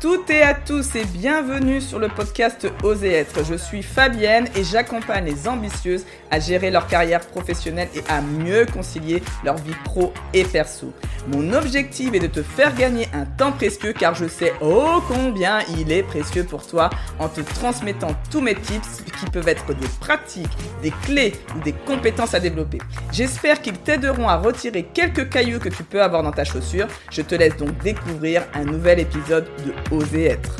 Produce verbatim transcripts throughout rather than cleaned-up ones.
toutes et à tous et bienvenue sur le podcast Osez Être. Je suis Fabienne et j'accompagne les ambitieuses à gérer leur carrière professionnelle et à mieux concilier leur vie pro et perso. Mon objectif est de te faire gagner un temps précieux car je sais ô combien il est précieux pour toi en te transmettant tous mes tips qui peuvent être des pratiques, des clés ou des compétences à développer. J'espère qu'ils t'aideront à retirer quelques cailloux que tu peux avoir dans ta chaussure. Je te laisse donc découvrir un nouvel épisode de Osez Être.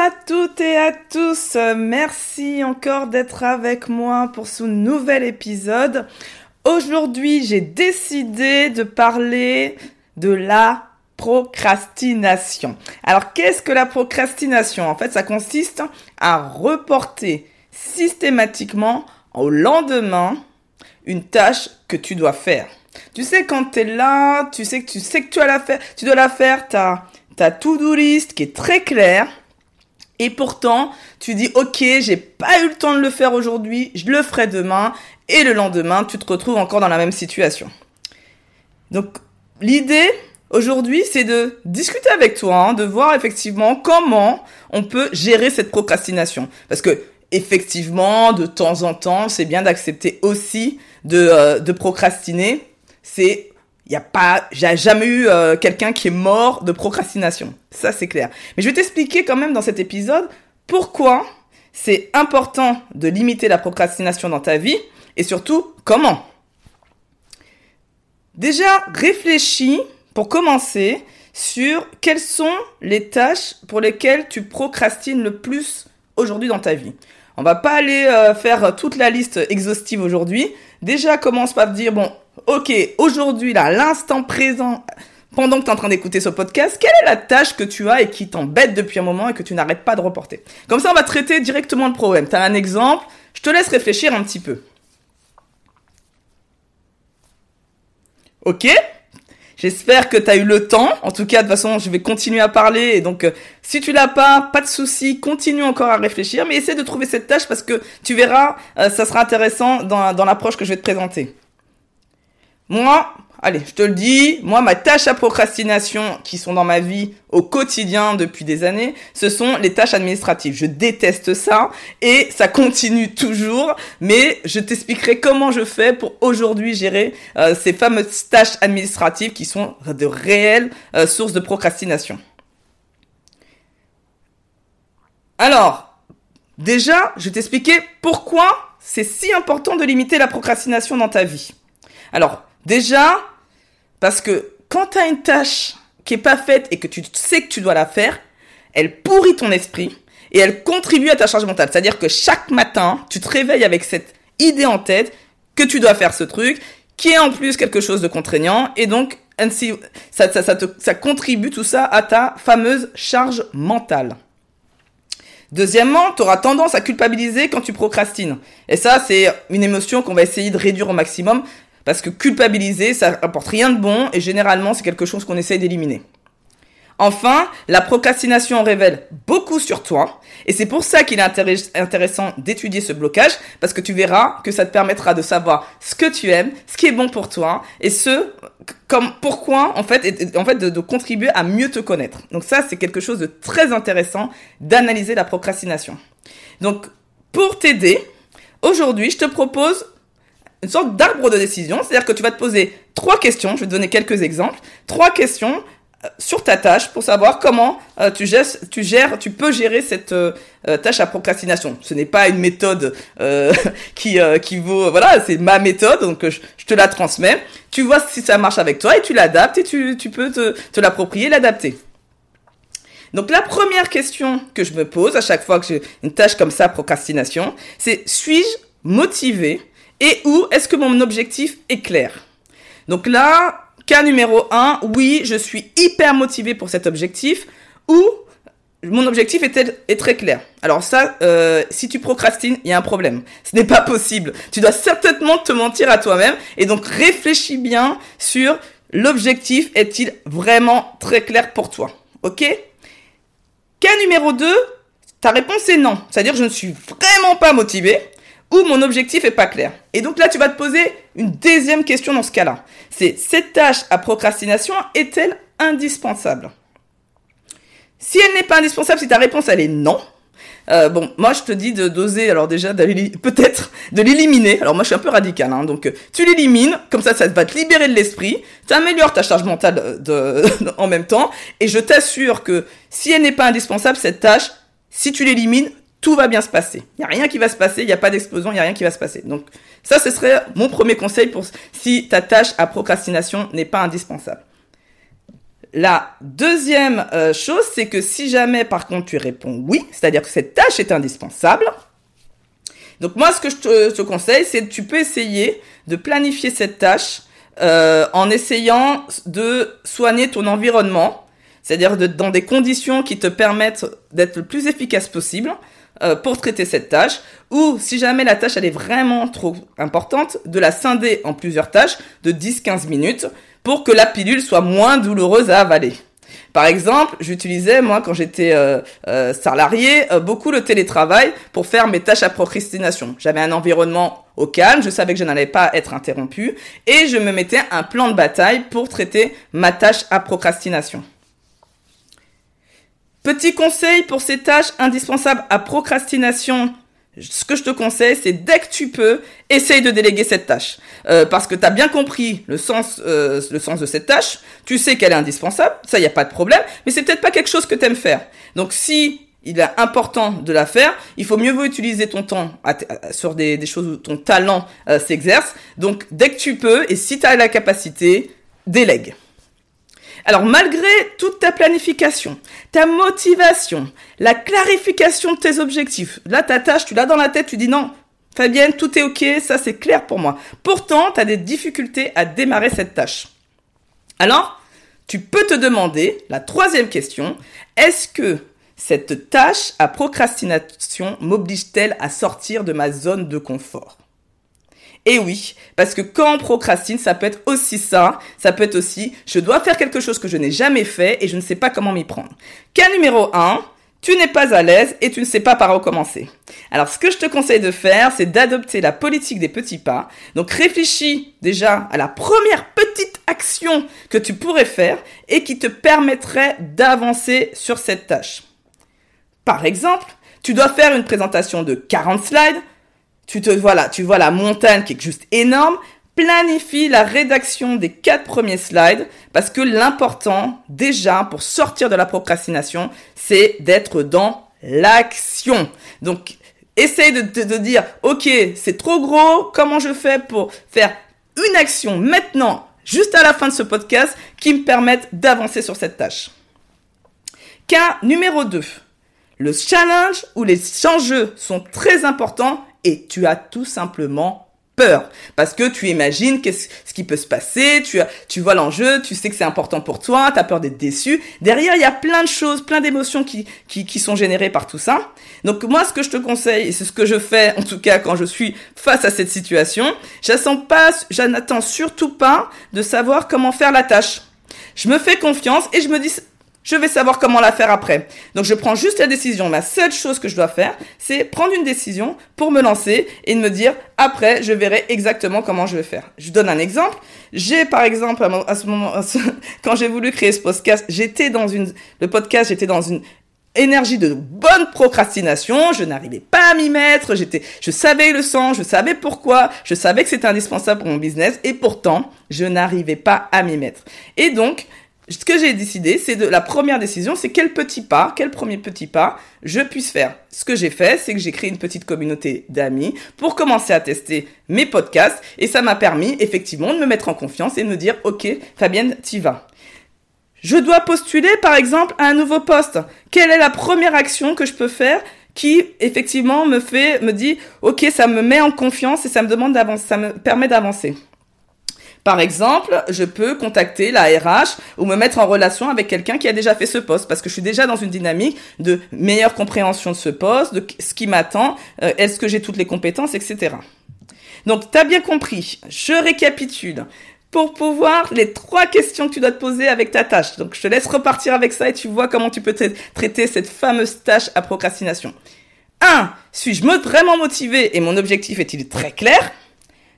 À toutes et à tous, merci encore d'être avec moi pour ce nouvel épisode. Aujourd'hui, j'ai décidé de parler de la procrastination. Alors, qu'est-ce que la procrastination ? En fait, ça consiste à reporter systématiquement au lendemain une tâche que tu dois faire. Tu sais, quand t'es là, tu sais que tu sais que tu as la faire, tu dois la faire, t'as ta to-do list qui est très claire. Et pourtant, tu dis « Ok, j'ai pas eu le temps de le faire aujourd'hui, je le ferai demain. » Et le lendemain, tu te retrouves encore dans la même situation. Donc, l'idée aujourd'hui, c'est de discuter avec toi, hein, de voir effectivement comment on peut gérer cette procrastination. Parce que effectivement, de temps en temps, c'est bien d'accepter aussi de, euh, de procrastiner. C'est... Il n'y a pas, j'ai jamais eu euh, quelqu'un qui est mort de procrastination. Ça, c'est clair. Mais je vais t'expliquer quand même dans cet épisode pourquoi c'est important de limiter la procrastination dans ta vie et surtout comment. Déjà, réfléchis pour commencer sur quelles sont les tâches pour lesquelles tu procrastines le plus aujourd'hui dans ta vie. On va pas aller euh, faire toute la liste exhaustive aujourd'hui. Déjà, commence par te dire, bon, ok, aujourd'hui, là, l'instant présent, pendant que tu es en train d'écouter ce podcast, quelle est la tâche que tu as et qui t'embête depuis un moment et que tu n'arrêtes pas de reporter ? Comme ça, on va traiter directement le problème. Tu as un exemple, je te laisse réfléchir un petit peu. Ok ? J'espère que tu as eu le temps. En tout cas, de toute façon, je vais continuer à parler. Et donc, euh, si tu l'as pas, pas de souci, continue encore à réfléchir. Mais essaie de trouver cette tâche parce que tu verras, euh, ça sera intéressant dans, dans l'approche que je vais te présenter. Moi, allez, je te le dis, moi, ma tâche à procrastination qui sont dans ma vie au quotidien depuis des années, ce sont les tâches administratives. Je déteste ça et ça continue toujours, mais je t'expliquerai comment je fais pour aujourd'hui gérer euh, ces fameuses tâches administratives qui sont de réelles euh, sources de procrastination. Alors, déjà, je vais t'expliquer pourquoi c'est si important de limiter la procrastination dans ta vie. Alors, déjà, parce que quand tu as une tâche qui n'est pas faite et que tu sais que tu dois la faire, elle pourrit ton esprit et elle contribue à ta charge mentale. C'est-à-dire que chaque matin, tu te réveilles avec cette idée en tête que tu dois faire ce truc, qui est en plus quelque chose de contraignant. Et donc, ça, ça, ça, te, ça contribue tout ça à ta fameuse charge mentale. Deuxièmement, tu auras tendance à culpabiliser quand tu procrastines. Et ça, c'est une émotion qu'on va essayer de réduire au maximum. Parce que culpabiliser, ça n'apporte rien de bon et généralement, c'est quelque chose qu'on essaye d'éliminer. Enfin, la procrastination révèle beaucoup sur toi et c'est pour ça qu'il est intéress- intéressant d'étudier ce blocage parce que tu verras que ça te permettra de savoir ce que tu aimes, ce qui est bon pour toi et ce, comme, pourquoi, en fait, et, en fait de, de contribuer à mieux te connaître. Donc ça, c'est quelque chose de très intéressant d'analyser la procrastination. Donc, pour t'aider, aujourd'hui, je te propose une sorte d'arbre de décision, c'est-à-dire que tu vas te poser trois questions, je vais te donner quelques exemples, trois questions sur ta tâche pour savoir comment euh, tu gères, tu gères, tu peux gérer cette euh, tâche à procrastination. Ce n'est pas une méthode euh, qui euh, qui vaut, voilà, c'est ma méthode, donc je, je te la transmets. Tu vois si ça marche avec toi et tu l'adaptes et tu tu peux te te l'approprier, l'adapter. Donc la première question que je me pose à chaque fois que j'ai une tâche comme ça, procrastination, c'est suis-je motivé ? Et où est-ce que mon objectif est clair ? Donc là, cas numéro un, oui, je suis hyper motivée pour cet objectif, ou mon objectif est, est très clair. Alors ça, euh, si tu procrastines, il y a un problème. Ce n'est pas possible. Tu dois certainement te mentir à toi-même, et donc réfléchis bien sur l'objectif, est-il vraiment très clair pour toi ? Ok ? Cas numéro deux, ta réponse est non. C'est-à-dire je ne suis vraiment pas motivée. ou mon objectif n'est pas clair. Et donc là, tu vas te poser une deuxième question dans ce cas-là. C'est, cette tâche à procrastination est-elle indispensable? Si elle n'est pas indispensable, si ta réponse elle est non, euh, bon, moi je te dis de d'oser, alors déjà, d'aller, peut-être, de l'éliminer. Alors moi je suis un peu radical, hein, donc tu l'élimines, comme ça, ça va te libérer de l'esprit, t'améliores ta charge mentale de, en même temps, et je t'assure que si elle n'est pas indispensable, cette tâche, si tu l'élimines, tout va bien se passer. Il n'y a rien qui va se passer, il n'y a pas d'explosion, il n'y a rien qui va se passer. Donc ça, ce serait mon premier conseil pour si ta tâche à procrastination n'est pas indispensable. La deuxième euh, chose, c'est que si jamais, par contre, tu réponds oui, c'est-à-dire que cette tâche est indispensable, donc moi, ce que je te, je te conseille, c'est que tu peux essayer de planifier cette tâche euh, en essayant de soigner ton environnement, c'est-à-dire de, dans des conditions qui te permettent d'être le plus efficace possible euh, pour traiter cette tâche, ou si jamais la tâche elle est vraiment trop importante, de la scinder en plusieurs tâches de dix à quinze minutes, pour que la pilule soit moins douloureuse à avaler. Par exemple, j'utilisais, moi, quand j'étais euh, euh, salarié, euh, beaucoup le télétravail pour faire mes tâches à procrastination. J'avais un environnement au calme, je savais que je n'allais pas être interrompu, et je me mettais un plan de bataille pour traiter ma tâche à procrastination. Petit conseil pour ces tâches indispensables à procrastination. Ce que je te conseille, c'est dès que tu peux, essaye de déléguer cette tâche. Euh, parce que tu as bien compris le sens, euh, le sens de cette tâche, tu sais qu'elle est indispensable, ça, il n'y a pas de problème, mais c'est peut-être pas quelque chose que tu aimes faire. Donc, si il est important de la faire, il faut mieux vaut utiliser ton temps à t- à, sur des, des choses où ton talent euh, s'exerce. Donc, dès que tu peux, et si tu as la capacité, délègue. Alors, malgré toute ta planification, ta motivation, la clarification de tes objectifs, là, ta tâche, tu l'as dans la tête, tu dis non, Fabienne, tout est OK, ça, c'est clair pour moi. Pourtant, tu as des difficultés à démarrer cette tâche. Alors, tu peux te demander, la troisième question, est-ce que cette tâche à procrastination m'oblige-t-elle à sortir de ma zone de confort ? Et oui, parce que quand on procrastine, ça peut être aussi ça, ça peut être aussi « je dois faire quelque chose que je n'ai jamais fait et je ne sais pas comment m'y prendre ». Cas numéro un, tu n'es pas à l'aise et tu ne sais pas par où commencer. Alors ce que je te conseille de faire, c'est d'adopter la politique des petits pas. Donc réfléchis déjà à la première petite action que tu pourrais faire et qui te permettrait d'avancer sur cette tâche. Par exemple, tu dois faire une présentation de quarante slides, Tu te vois là, tu vois la montagne qui est juste énorme. Planifie la rédaction des quatre premiers slides parce que l'important, déjà, pour sortir de la procrastination, c'est d'être dans l'action. Donc, essaye de, de, de dire, OK, c'est trop gros, comment je fais pour faire une action maintenant, juste à la fin de ce podcast, qui me permette d'avancer sur cette tâche. Cas numéro deux. Le challenge ou les enjeux sont très importants. Et tu as tout simplement peur parce que tu imagines qu'est-ce, ce qui peut se passer, tu, as, tu vois l'enjeu, tu sais que c'est important pour toi, tu as peur d'être déçu. Derrière, il y a plein de choses, plein d'émotions qui, qui, qui sont générées par tout ça. Donc moi, ce que je te conseille, et c'est ce que je fais en tout cas quand je suis face à cette situation, pas, je n'attends surtout pas de savoir comment faire la tâche. Je me fais confiance et je me dis... Je vais savoir comment la faire après. Donc, je prends juste la décision. La seule chose que je dois faire, c'est prendre une décision pour me lancer et de me dire, après, je verrai exactement comment je vais faire. Je donne un exemple. J'ai, par exemple, à ce moment, quand j'ai voulu créer ce podcast, j'étais dans une, le podcast, j'étais dans une énergie de bonne procrastination. Je n'arrivais pas à m'y mettre. J'étais, je savais le sens, je savais pourquoi, je savais que c'était indispensable pour mon business et pourtant, je n'arrivais pas à m'y mettre. Et donc, ce que j'ai décidé, c'est de la première décision, c'est quel petit pas, quel premier petit pas je puisse faire. Ce que j'ai fait, c'est que j'ai créé une petite communauté d'amis pour commencer à tester mes podcasts et ça m'a permis effectivement de me mettre en confiance et de me dire « Ok, Fabienne, t'y vas ». Je dois postuler par exemple à un nouveau poste. Quelle est la première action que je peux faire qui effectivement me fait, me dit « Ok, ça me met en confiance et ça me demande d'avancer, ça me permet d'avancer ». Par exemple, je peux contacter la R H ou me mettre en relation avec quelqu'un qui a déjà fait ce poste parce que je suis déjà dans une dynamique de meilleure compréhension de ce poste, de ce qui m'attend, euh, est-ce que j'ai toutes les compétences, et cetera. Donc, tu as bien compris. Je récapitule. Pour pouvoir, les trois questions que tu dois te poser avec ta tâche. Donc, je te laisse repartir avec ça et tu vois comment tu peux traiter cette fameuse tâche à procrastination. un. Suis-je vraiment motivé et mon objectif est-il très clair?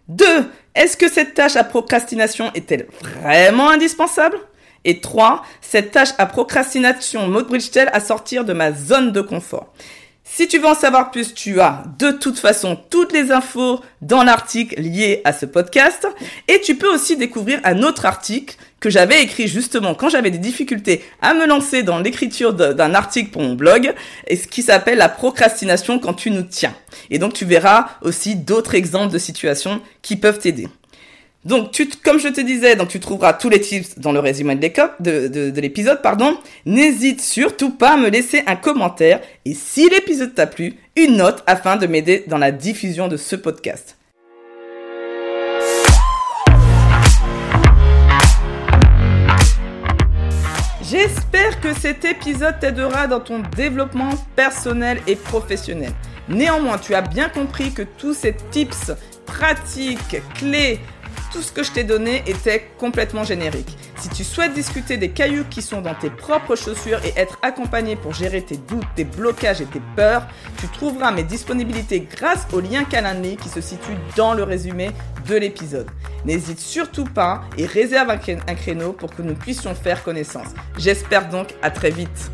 deux. Est-ce que cette tâche à procrastination est-elle vraiment indispensable? Et trois. Cette tâche à procrastination m'oblige-t-elle à sortir de ma zone de confort? Si tu veux en savoir plus, tu as de toute façon toutes les infos dans l'article lié à ce podcast. Et tu peux aussi découvrir un autre article que j'avais écrit justement quand j'avais des difficultés à me lancer dans l'écriture de, d'un article pour mon blog, et ce qui s'appelle la procrastination quand tu nous tiens. Et donc tu verras aussi d'autres exemples de situations qui peuvent t'aider. Donc, tu, comme je te disais, donc tu trouveras tous les tips dans le résumé de, de, de l'épisode, pardon. N'hésite surtout pas à me laisser un commentaire et si l'épisode t'a plu, une note afin de m'aider dans la diffusion de ce podcast. J'espère que cet épisode t'aidera dans ton développement personnel et professionnel. Néanmoins, tu as bien compris que tous ces tips, pratiques, clés, tout ce que je t'ai donné était complètement générique. Si tu souhaites discuter des cailloux qui sont dans tes propres chaussures et être accompagné pour gérer tes doutes, tes blocages et tes peurs, tu trouveras mes disponibilités grâce au lien Calendly qui se situe dans le résumé de l'épisode. N'hésite surtout pas et réserve un créneau pour que nous puissions faire connaissance. J'espère donc à très vite.